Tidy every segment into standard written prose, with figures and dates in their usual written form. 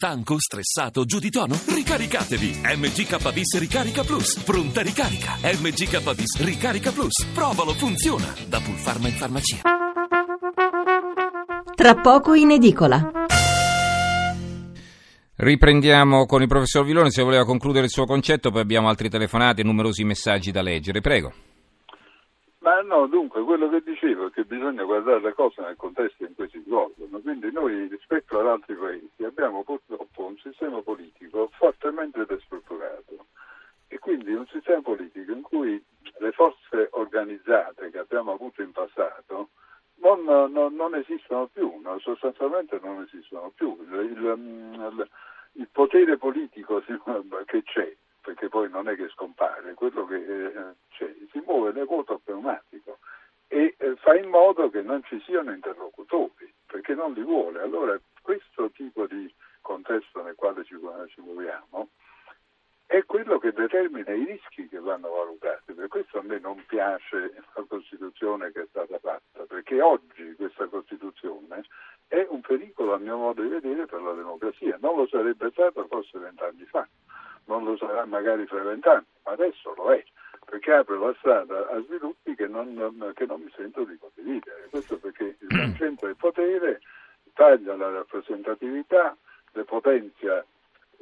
Stanco, stressato, giù di tono? Ricaricatevi! MGKVS Ricarica Plus. Pronta ricarica. MGKVS Ricarica Plus. Provalo, funziona. Da Pulfarma in farmacia. Tra poco in edicola. Riprendiamo con il professor Villone, se voleva concludere il suo concetto, poi abbiamo altri telefonati e numerosi messaggi da leggere. Prego. Ma no, dunque, quello che dicevo è che bisogna guardare la cosa nel contesto in cui si svolgono. Quindi noi, rispetto ad altri paesi, abbiamo purtroppo un sistema politico fortemente destrutturato. E quindi un sistema politico in cui le forze organizzate che abbiamo avuto in passato non esistono più, sostanzialmente non esistono più. Il potere politico che c'è, perché poi non è che scompare, quello che c'è, si muove nel vuoto pneumatico e fa in modo che non ci siano interlocutori, perché non li vuole. Allora questo tipo di contesto nel quale ci muoviamo è quello che determina i rischi che vanno valutati. Per questo a me non piace la Costituzione che è stata fatta, perché oggi questa Costituzione è un pericolo, a mio modo di vedere, per la democrazia. Non lo sarebbe stato forse 20 anni fa. Non lo sarà magari fra 20 anni, ma adesso lo è, perché apre la strada a sviluppi che non mi sento di condividere. Questo perché il centro del potere taglia la rappresentatività, depotenzia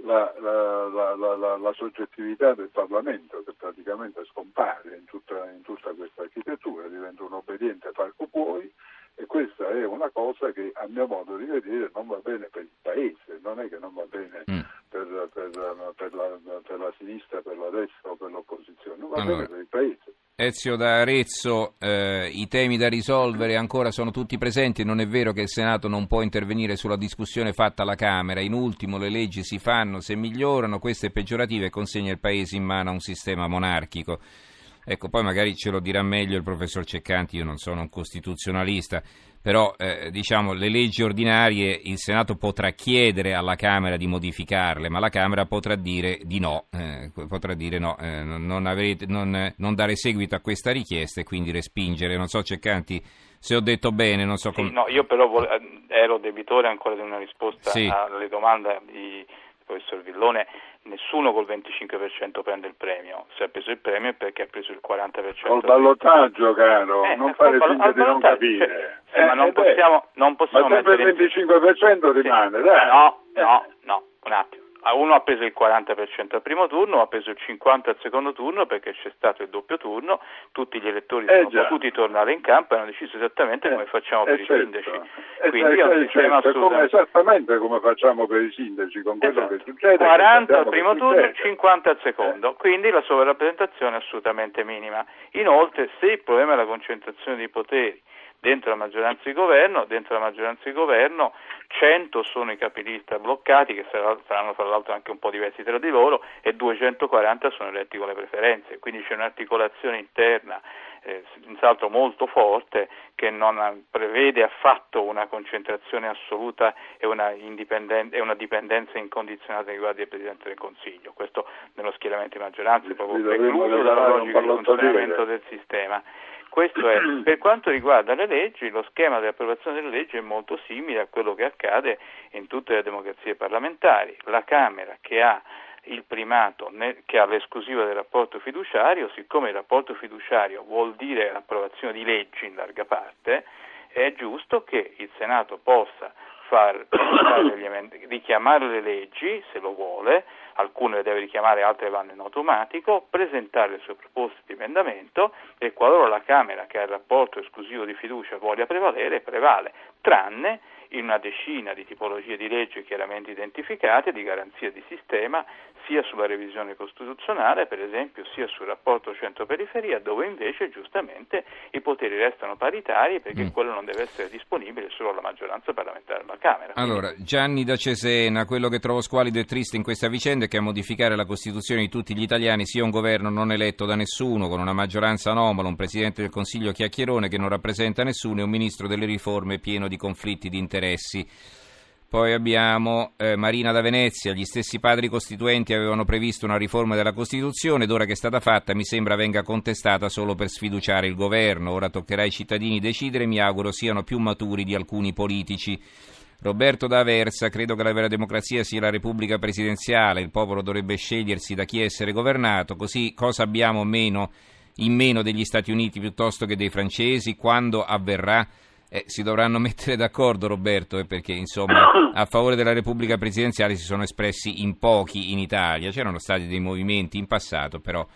la soggettività del Parlamento, che praticamente scompare in tutta questa architettura, diventa un obbediente parco buoi, e questa è una cosa che a mio modo di vedere non va bene per il Paese. Non è che non va bene per la sinistra, per la destra o per l'opposizione, non va bene per il Paese. Ezio da Arezzo, i temi da risolvere ancora sono tutti presenti, non è vero che il Senato non può intervenire sulla discussione fatta alla Camera. In ultimo, le leggi si fanno se migliorano, queste peggiorative consegna il Paese in mano a un sistema monarchico. Ecco, poi magari ce lo dirà meglio il professor Ceccanti, io non sono un costituzionalista, però diciamo le leggi ordinarie il Senato potrà chiedere alla Camera di modificarle, ma la Camera potrà dire di no, non dare seguito a questa richiesta e quindi respingere. Non so, Ceccanti, se ho detto bene, non so come... Sì, no, io però ero debitore ancora di una risposta alle domande di professor Villone. Nessuno col 25% prende il premio. Se ha preso il premio è perché ha preso il 40%. Col ballottaggio, caro, non fare finta di non capire. Cioè, ma non possiamo ma sempre il 25% rimane, sì. Dai. No, un attimo. Uno ha preso il 40% al primo turno, ha preso il 50% al secondo turno perché c'è stato il doppio turno, tutti gli elettori sono potuti tornare in campo e hanno deciso esattamente come facciamo per i sindaci. Quindi è un sistema esattamente come facciamo per i sindaci, con quello che succede. 40 al primo turno, 50 al secondo, quindi la sovrarappresentazione è assolutamente minima. Inoltre, se il problema è la concentrazione di poteri dentro la maggioranza di governo, 100 sono i capilista bloccati, che saranno fra l'altro anche un po' diversi tra di loro, e 240 sono eletti con le preferenze, quindi c'è un'articolazione interna senz'altro molto forte, che non prevede affatto una concentrazione assoluta e una dipendenza incondizionata riguardo al Presidente del Consiglio. Questo nello schieramento di maggioranza è proprio precluso dalla logica di funzionamento del sistema. Questo è. Per quanto riguarda le leggi, lo schema di approvazione delle leggi è molto simile a quello che accade in tutte le democrazie parlamentari. La Camera, che ha il primato, che ha l'esclusiva del rapporto fiduciario, siccome il rapporto fiduciario vuol dire l'approvazione di leggi in larga parte, è giusto che il Senato possa richiamare le leggi se lo vuole, alcune le deve richiamare, altre vanno in automatico, presentare le sue proposte di emendamento e qualora la Camera, che ha il rapporto esclusivo di fiducia, voglia prevalere, prevale, tranne in una decina di tipologie di leggi chiaramente identificate, di garanzia di sistema, sia sulla revisione costituzionale, per esempio, sia sul rapporto centro-periferia, dove invece giustamente i poteri restano paritari, perché quello non deve essere disponibile solo alla maggioranza parlamentare della Camera. Allora, Gianni da Cesena, quello che trovo squallido e triste in questa vicenda è che a modificare la Costituzione di tutti gli italiani sia un governo non eletto da nessuno, con una maggioranza anomala, un Presidente del Consiglio chiacchierone che non rappresenta nessuno e un Ministro delle Riforme pieno di conflitti di interessi. Poi abbiamo Marina da Venezia, gli stessi padri costituenti avevano previsto una riforma della Costituzione ed ora che è stata fatta mi sembra venga contestata solo per sfiduciare il governo. Ora toccherà ai cittadini decidere, mi auguro siano più maturi di alcuni politici. Roberto da Aversa, credo che la vera democrazia sia la repubblica presidenziale, il popolo dovrebbe scegliersi da chi essere governato, così cosa abbiamo in meno degli Stati Uniti piuttosto che dei francesi, quando avverrà? Si dovranno mettere d'accordo, Roberto, perché insomma a favore della repubblica presidenziale si sono espressi in pochi in Italia, c'erano stati dei movimenti in passato, però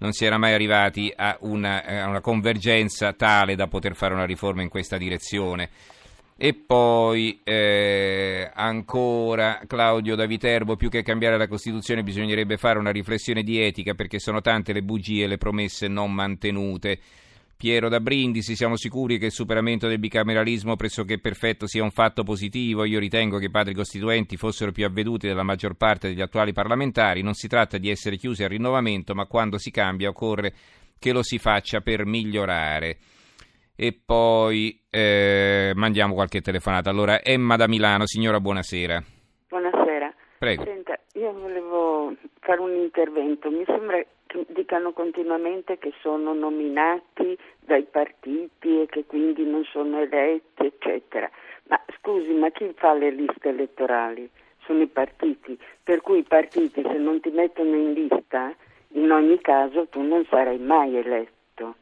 non si era mai arrivati a una convergenza tale da poter fare una riforma in questa direzione. E poi ancora Claudio da Viterbo, più che cambiare la Costituzione bisognerebbe fare una riflessione di etica, perché sono tante le bugie e le promesse non mantenute. Piero da Brindisi, siamo sicuri che il superamento del bicameralismo pressoché perfetto sia un fatto positivo? Io ritengo che i padri costituenti fossero più avveduti della maggior parte degli attuali parlamentari. Non si tratta di essere chiusi al rinnovamento, ma quando si cambia occorre che lo si faccia per migliorare. E poi mandiamo qualche telefonata. Allora, Emma da Milano, signora, buonasera. Buonasera. Prego. Senta, io volevo fare un intervento. Mi sembra che dicano continuamente che sono nominati dai partiti e che quindi non sono eletti, eccetera. Ma scusi, ma chi fa le liste elettorali? Sono i partiti. Per cui i partiti, se non ti mettono in lista, in ogni caso tu non sarai mai eletto.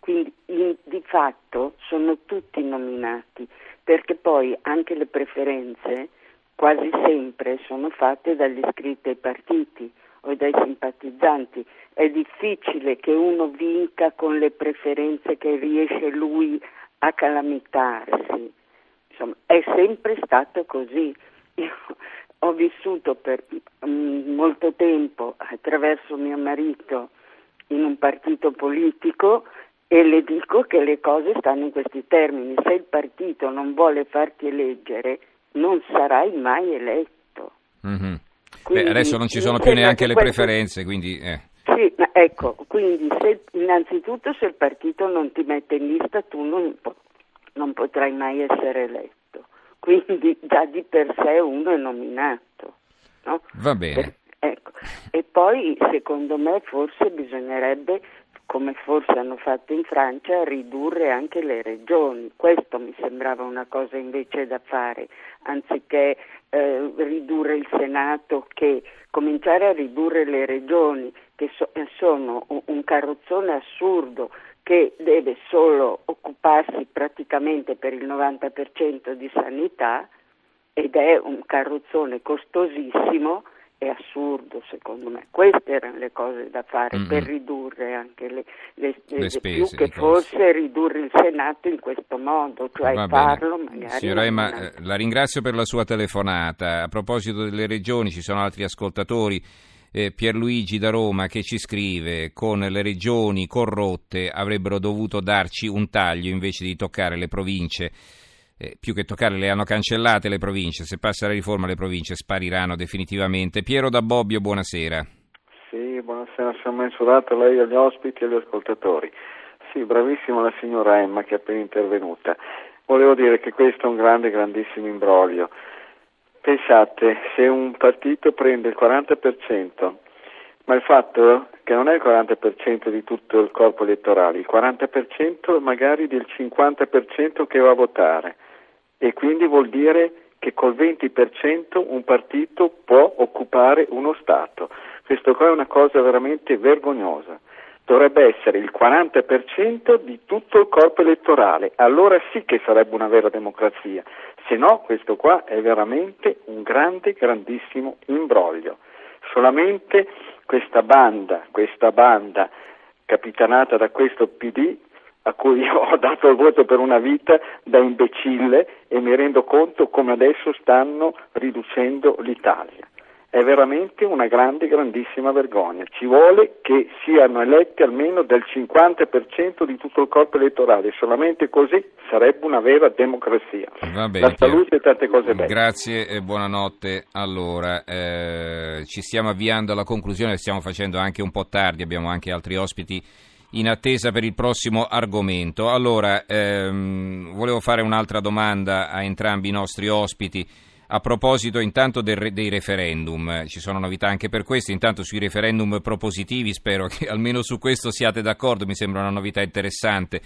Quindi di fatto sono tutti nominati, perché poi anche le preferenze quasi sempre sono fatte dagli iscritti ai partiti o dai simpatizzanti. È difficile che uno vinca con le preferenze che riesce lui a calamitarsi. Insomma, è sempre stato così. Io ho vissuto per molto tempo attraverso mio marito in un partito politico. E le dico che le cose stanno in questi termini: se il partito non vuole farti eleggere, non sarai mai eletto. Mm-hmm. Quindi, adesso non ci sono più neanche le preferenze, quindi... Sì, ma ecco, quindi se, innanzitutto se il partito non ti mette in lista tu non potrai mai essere eletto. Quindi già di per sé uno è nominato, no? Va bene. Ecco. E poi secondo me forse bisognerebbe, come forse hanno fatto in Francia, ridurre anche le regioni. Questo mi sembrava una cosa invece da fare, anziché ridurre il Senato, che cominciare a ridurre le regioni, che sono un carrozzone assurdo che deve solo occuparsi praticamente per il 90% di sanità, ed è un carrozzone costosissimo. È assurdo, secondo me. Queste erano le cose da fare per ridurre anche le spese, più che forse ridurre il Senato in questo modo, cioè farlo magari. Signora Emma, la ringrazio per la sua telefonata. A proposito delle regioni, ci sono altri ascoltatori. Pierluigi da Roma che ci scrive: con le regioni corrotte avrebbero dovuto darci un taglio invece di toccare le province. Più che toccare, le hanno cancellate le province. Se passa la riforma le province spariranno definitivamente. Piero da Bobbio, buonasera. Sì, buonasera, sono mensurato lei, agli ospiti e agli ascoltatori. Sì, bravissima la signora Emma che è appena intervenuta. Volevo dire che questo è un grandissimo imbroglio. Pensate, se un partito prende il 40%, ma il fatto che non è il 40% di tutto il corpo elettorale, il 40% magari del 50% che va a votare. E quindi vuol dire che col 20% un partito può occupare uno Stato. Questo qua è una cosa veramente vergognosa. Dovrebbe essere il 40% di tutto il corpo elettorale. Allora sì che sarebbe una vera democrazia. Se no, questo qua è veramente un grandissimo imbroglio. Solamente questa banda capitanata da questo PD, a cui io ho dato il voto per una vita, da imbecille, e mi rendo conto come adesso stanno riducendo l'Italia. È veramente una grandissima vergogna. Ci vuole che siano eletti almeno del 50% di tutto il corpo elettorale, solamente così sarebbe una vera democrazia. Vabbè, la salute e tante cose belle. Grazie e buonanotte. Allora, ci stiamo avviando alla conclusione, stiamo facendo anche un po' tardi, abbiamo anche altri ospiti in attesa per il prossimo argomento. Allora, volevo fare un'altra domanda a entrambi i nostri ospiti. A proposito intanto dei referendum, ci sono novità anche per questo, intanto sui referendum propositivi spero che almeno su questo siate d'accordo, mi sembra una novità interessante.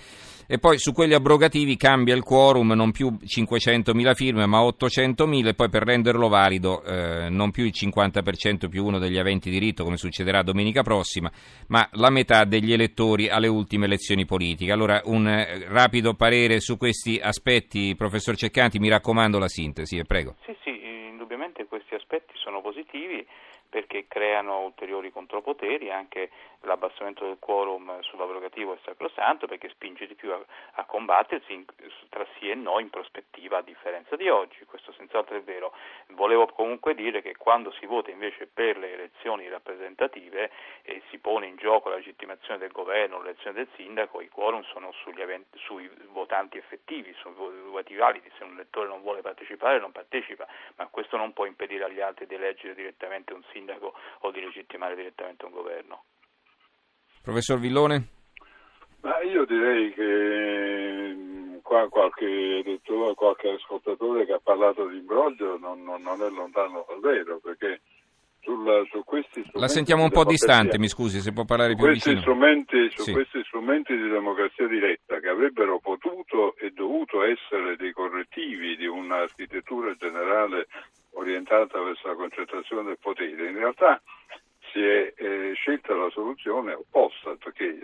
E poi su quelli abrogativi cambia il quorum, non più 500.000 firme ma 800.000, e poi per renderlo valido non più il 50% più uno degli aventi diritto, come succederà domenica prossima, ma la metà degli elettori alle ultime elezioni politiche. Allora un rapido parere su questi aspetti, professor Ceccanti, mi raccomando la sintesi, prego. Sì, indubbiamente questi aspetti sono positivi perché creano ulteriori contropoteri, anche l'abbassamento del quorum sull'abrogativo è sacrosanto perché spinge di più a combattersi tra sì e no in prospettiva, a differenza di oggi, questo senz'altro è vero. Volevo comunque dire che quando si vota invece per le elezioni rappresentative e si pone in gioco la legittimazione del governo, l'elezione del sindaco, i quorum sono sui votanti effettivi, sui voti validi. Se un elettore non vuole partecipare non partecipa, ma questo non può impedire agli altri di eleggere direttamente un sindaco o di legittimare direttamente un governo. Professor Villone? Ma io direi che qua qualche elettore, qualche ascoltatore che ha parlato di imbroglio non è lontano dal vero, perché su questi strumenti... La sentiamo un po' distante, mi scusi, se può parlare più vicino. Questi strumenti di democrazia diretta, che avrebbero potuto e dovuto essere dei correttivi di un'architettura generale orientata verso la concentrazione del potere, in realtà si è scelta la soluzione opposta, perché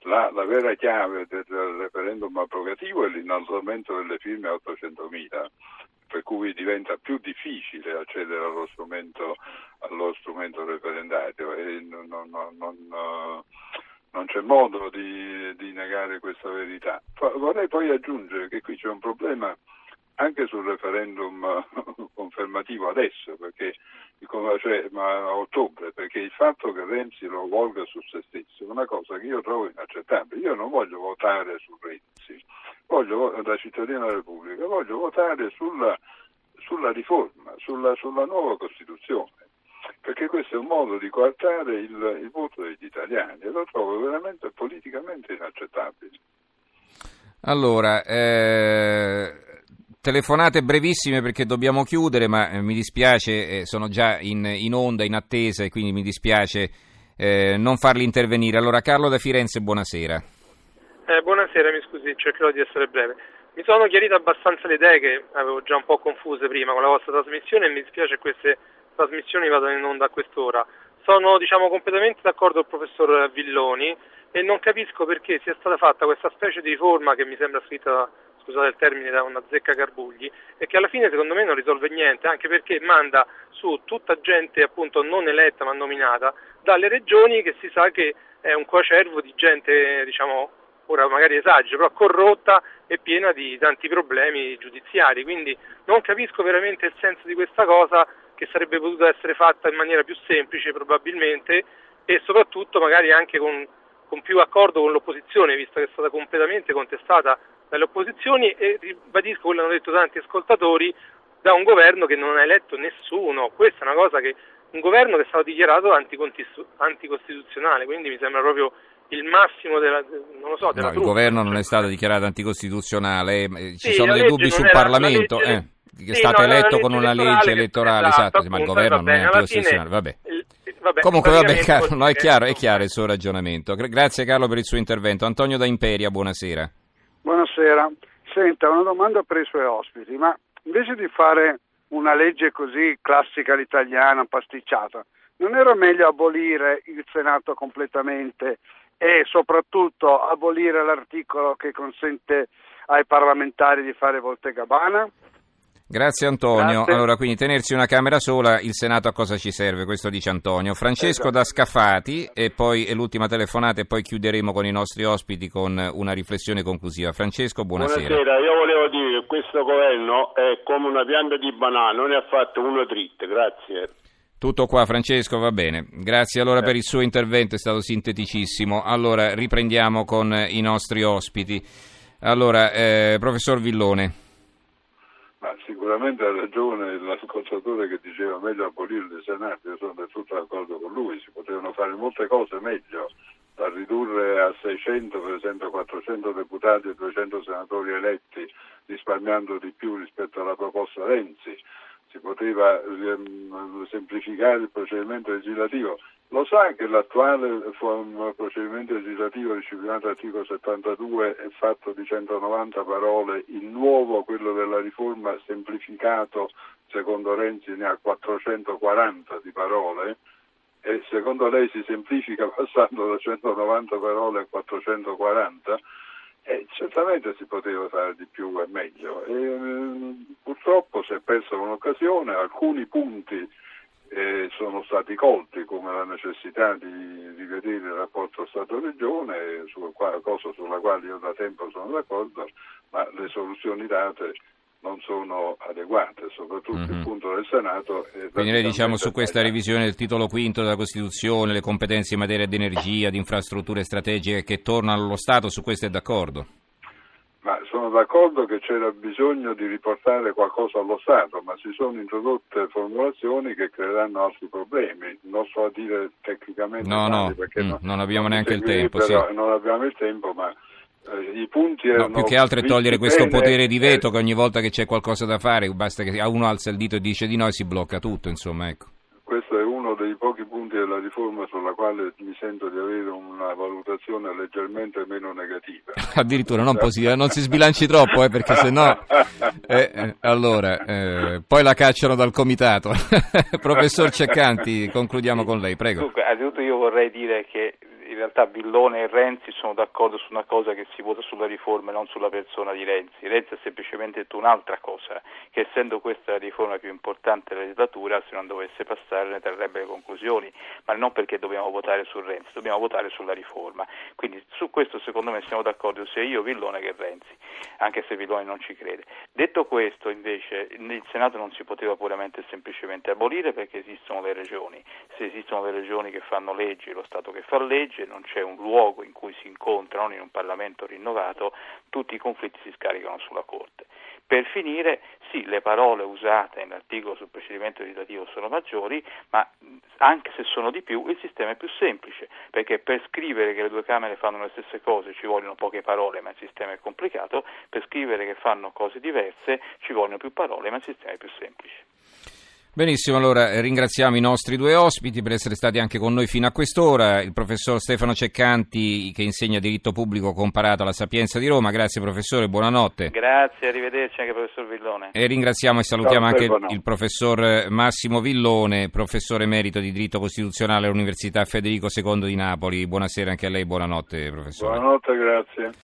la vera chiave del referendum abrogativo è l'innalzamento delle firme a 800.000, per cui diventa più difficile accedere allo strumento referendario, e non c'è modo di negare questa verità. Vorrei poi aggiungere che qui c'è un problema anche sul referendum confermativo adesso, a ottobre, perché il fatto che Renzi lo volga su se stesso è una cosa che io trovo inaccettabile. Io non voglio votare su Renzi, da cittadino della Repubblica, voglio votare sulla riforma, sulla nuova Costituzione, perché questo è un modo di coartare il voto degli italiani, e lo trovo veramente politicamente inaccettabile. Allora, telefonate brevissime perché dobbiamo chiudere, ma mi dispiace, sono già in onda, in attesa, e quindi mi dispiace non farli intervenire. Allora, Carlo da Firenze, buonasera. Buonasera, mi scusi, cercherò di essere breve. Mi sono chiarito abbastanza le idee che avevo già un po' confuse prima con la vostra trasmissione, e mi dispiace queste trasmissioni vadano in onda a quest'ora. Sono completamente d'accordo con il professor Villoni e non capisco perché sia stata fatta questa specie di riforma che mi sembra scritta, scusate il termine, da una zecca Garbugli, e che alla fine secondo me non risolve niente, anche perché manda su tutta gente appunto non eletta ma nominata dalle regioni, che si sa che è un coacervo di gente, ora magari esagero, però corrotta e piena di tanti problemi giudiziari. Quindi non capisco veramente il senso di questa cosa, che sarebbe potuta essere fatta in maniera più semplice probabilmente, e soprattutto magari anche con più accordo con l'opposizione, visto che è stata completamente contestata dalle opposizioni, e ribadisco quello che hanno detto tanti ascoltatori, da un governo che non ha eletto nessuno. Questa è una cosa che, un governo che è stato dichiarato anticostituzionale, quindi mi sembra proprio il massimo della truffa. Il governo non è stato dichiarato anticostituzionale, ci sono dei dubbi sul Parlamento, che è stato eletto con una legge elettorale, esatto, ma il governo non è anticostituzionale, vabbè. Comunque Carlo, no, è chiaro il suo ragionamento. Grazie Carlo per il suo intervento. Antonio da Imperia, buonasera. Buonasera, senta, una domanda per i suoi ospiti, ma invece di fare una legge così classica all'italiana, pasticciata, non era meglio abolire il Senato completamente e soprattutto abolire l'articolo che consente ai parlamentari di fare voltegabbana? Grazie Antonio. Grazie. Allora, quindi tenersi una Camera sola, il Senato a cosa ci serve? Questo dice Antonio. Francesco da Scafati, e poi è l'ultima telefonata e poi chiuderemo con i nostri ospiti con una riflessione conclusiva. Francesco, buonasera. Buonasera, io volevo dire che questo governo è come una pianta di banana, non ne ha fatto uno dritto, grazie. Tutto qua Francesco, va bene. Grazie allora per il suo intervento, è stato sinteticissimo. Allora, riprendiamo con i nostri ospiti. Allora, professor Villone. Ma sicuramente ha ragione l'ascoltatore che diceva meglio abolire il Senato, io sono del tutto d'accordo con lui, si potevano fare molte cose meglio, da ridurre a 600, per esempio 400 deputati e 200 senatori eletti, risparmiando di più rispetto alla proposta Renzi, si poteva semplificare il procedimento legislativo. Lo sa che l'attuale procedimento legislativo disciplinato all'articolo 72 è fatto di 190 parole, il nuovo, quello della riforma semplificato, secondo Renzi ne ha 440 di parole, e secondo lei si semplifica passando da 190 parole a 440? Certamente si poteva fare di più e meglio. Purtroppo si è persa un'occasione, alcuni punti sono stati colti, come la necessità di rivedere il rapporto Stato-Regione, cosa sulla quale io da tempo sono d'accordo, ma le soluzioni date non sono adeguate, soprattutto il punto del Senato. Quindi noi diciamo su questa revisione del titolo quinto della Costituzione, le competenze in materia di energia, di infrastrutture strategiche che tornano allo Stato, su questo è d'accordo? Ma sono d'accordo che c'era bisogno di riportare qualcosa allo Stato, ma si sono introdotte formulazioni che creeranno altri problemi, non so a dire tecnicamente. Non abbiamo neanche il tempo. Sì. Non abbiamo il tempo, ma... I punti erano più che altro è togliere questo potere di veto che ogni volta che c'è qualcosa da fare basta che uno alza il dito e dice di no e si blocca tutto, insomma, ecco. Questo è uno dei pochi punti della riforma sulla quale mi sento di avere una valutazione leggermente meno negativa. Addirittura non positiva, non si sbilanci troppo perché sennò poi la cacciano dal comitato. Professor Ceccanti, concludiamo con lei, prego. Dunque, innanzitutto io vorrei dire che in realtà Villone e Renzi sono d'accordo su una cosa, che si vota sulla riforma e non sulla persona di Renzi. Renzi ha semplicemente detto un'altra cosa, che essendo questa la riforma più importante della legislatura, se non dovesse passare ne trarrebbe le conclusioni, ma non perché dobbiamo votare su Renzi, dobbiamo votare sulla riforma. Quindi su questo secondo me siamo d'accordo sia io, Villone che Renzi, anche se Villone non ci crede. Detto questo, invece, il Senato non si poteva puramente e semplicemente abolire perché esistono le regioni. Se esistono le regioni che fanno leggi, lo Stato che fa leggi, non c'è un luogo in cui si incontrano in un Parlamento rinnovato, tutti i conflitti si scaricano sulla Corte. Per finire, sì, le parole usate nell'articolo sul procedimento legislativo sono maggiori, ma anche se sono di più, il sistema è più semplice, perché per scrivere che le due Camere fanno le stesse cose ci vogliono poche parole, ma il sistema è complicato, per scrivere che fanno cose diverse ci vogliono più parole, ma il sistema è più semplice. Benissimo, allora ringraziamo i nostri due ospiti per essere stati anche con noi fino a quest'ora, il professor Stefano Ceccanti, che insegna diritto pubblico comparato alla Sapienza di Roma, grazie professore, buonanotte. Grazie, arrivederci anche professor Villone. E ringraziamo e salutiamo anche il professor Massimo Villone, professore emerito di diritto costituzionale all'Università Federico II di Napoli, buonasera anche a lei, buonanotte professore. Buonanotte, grazie.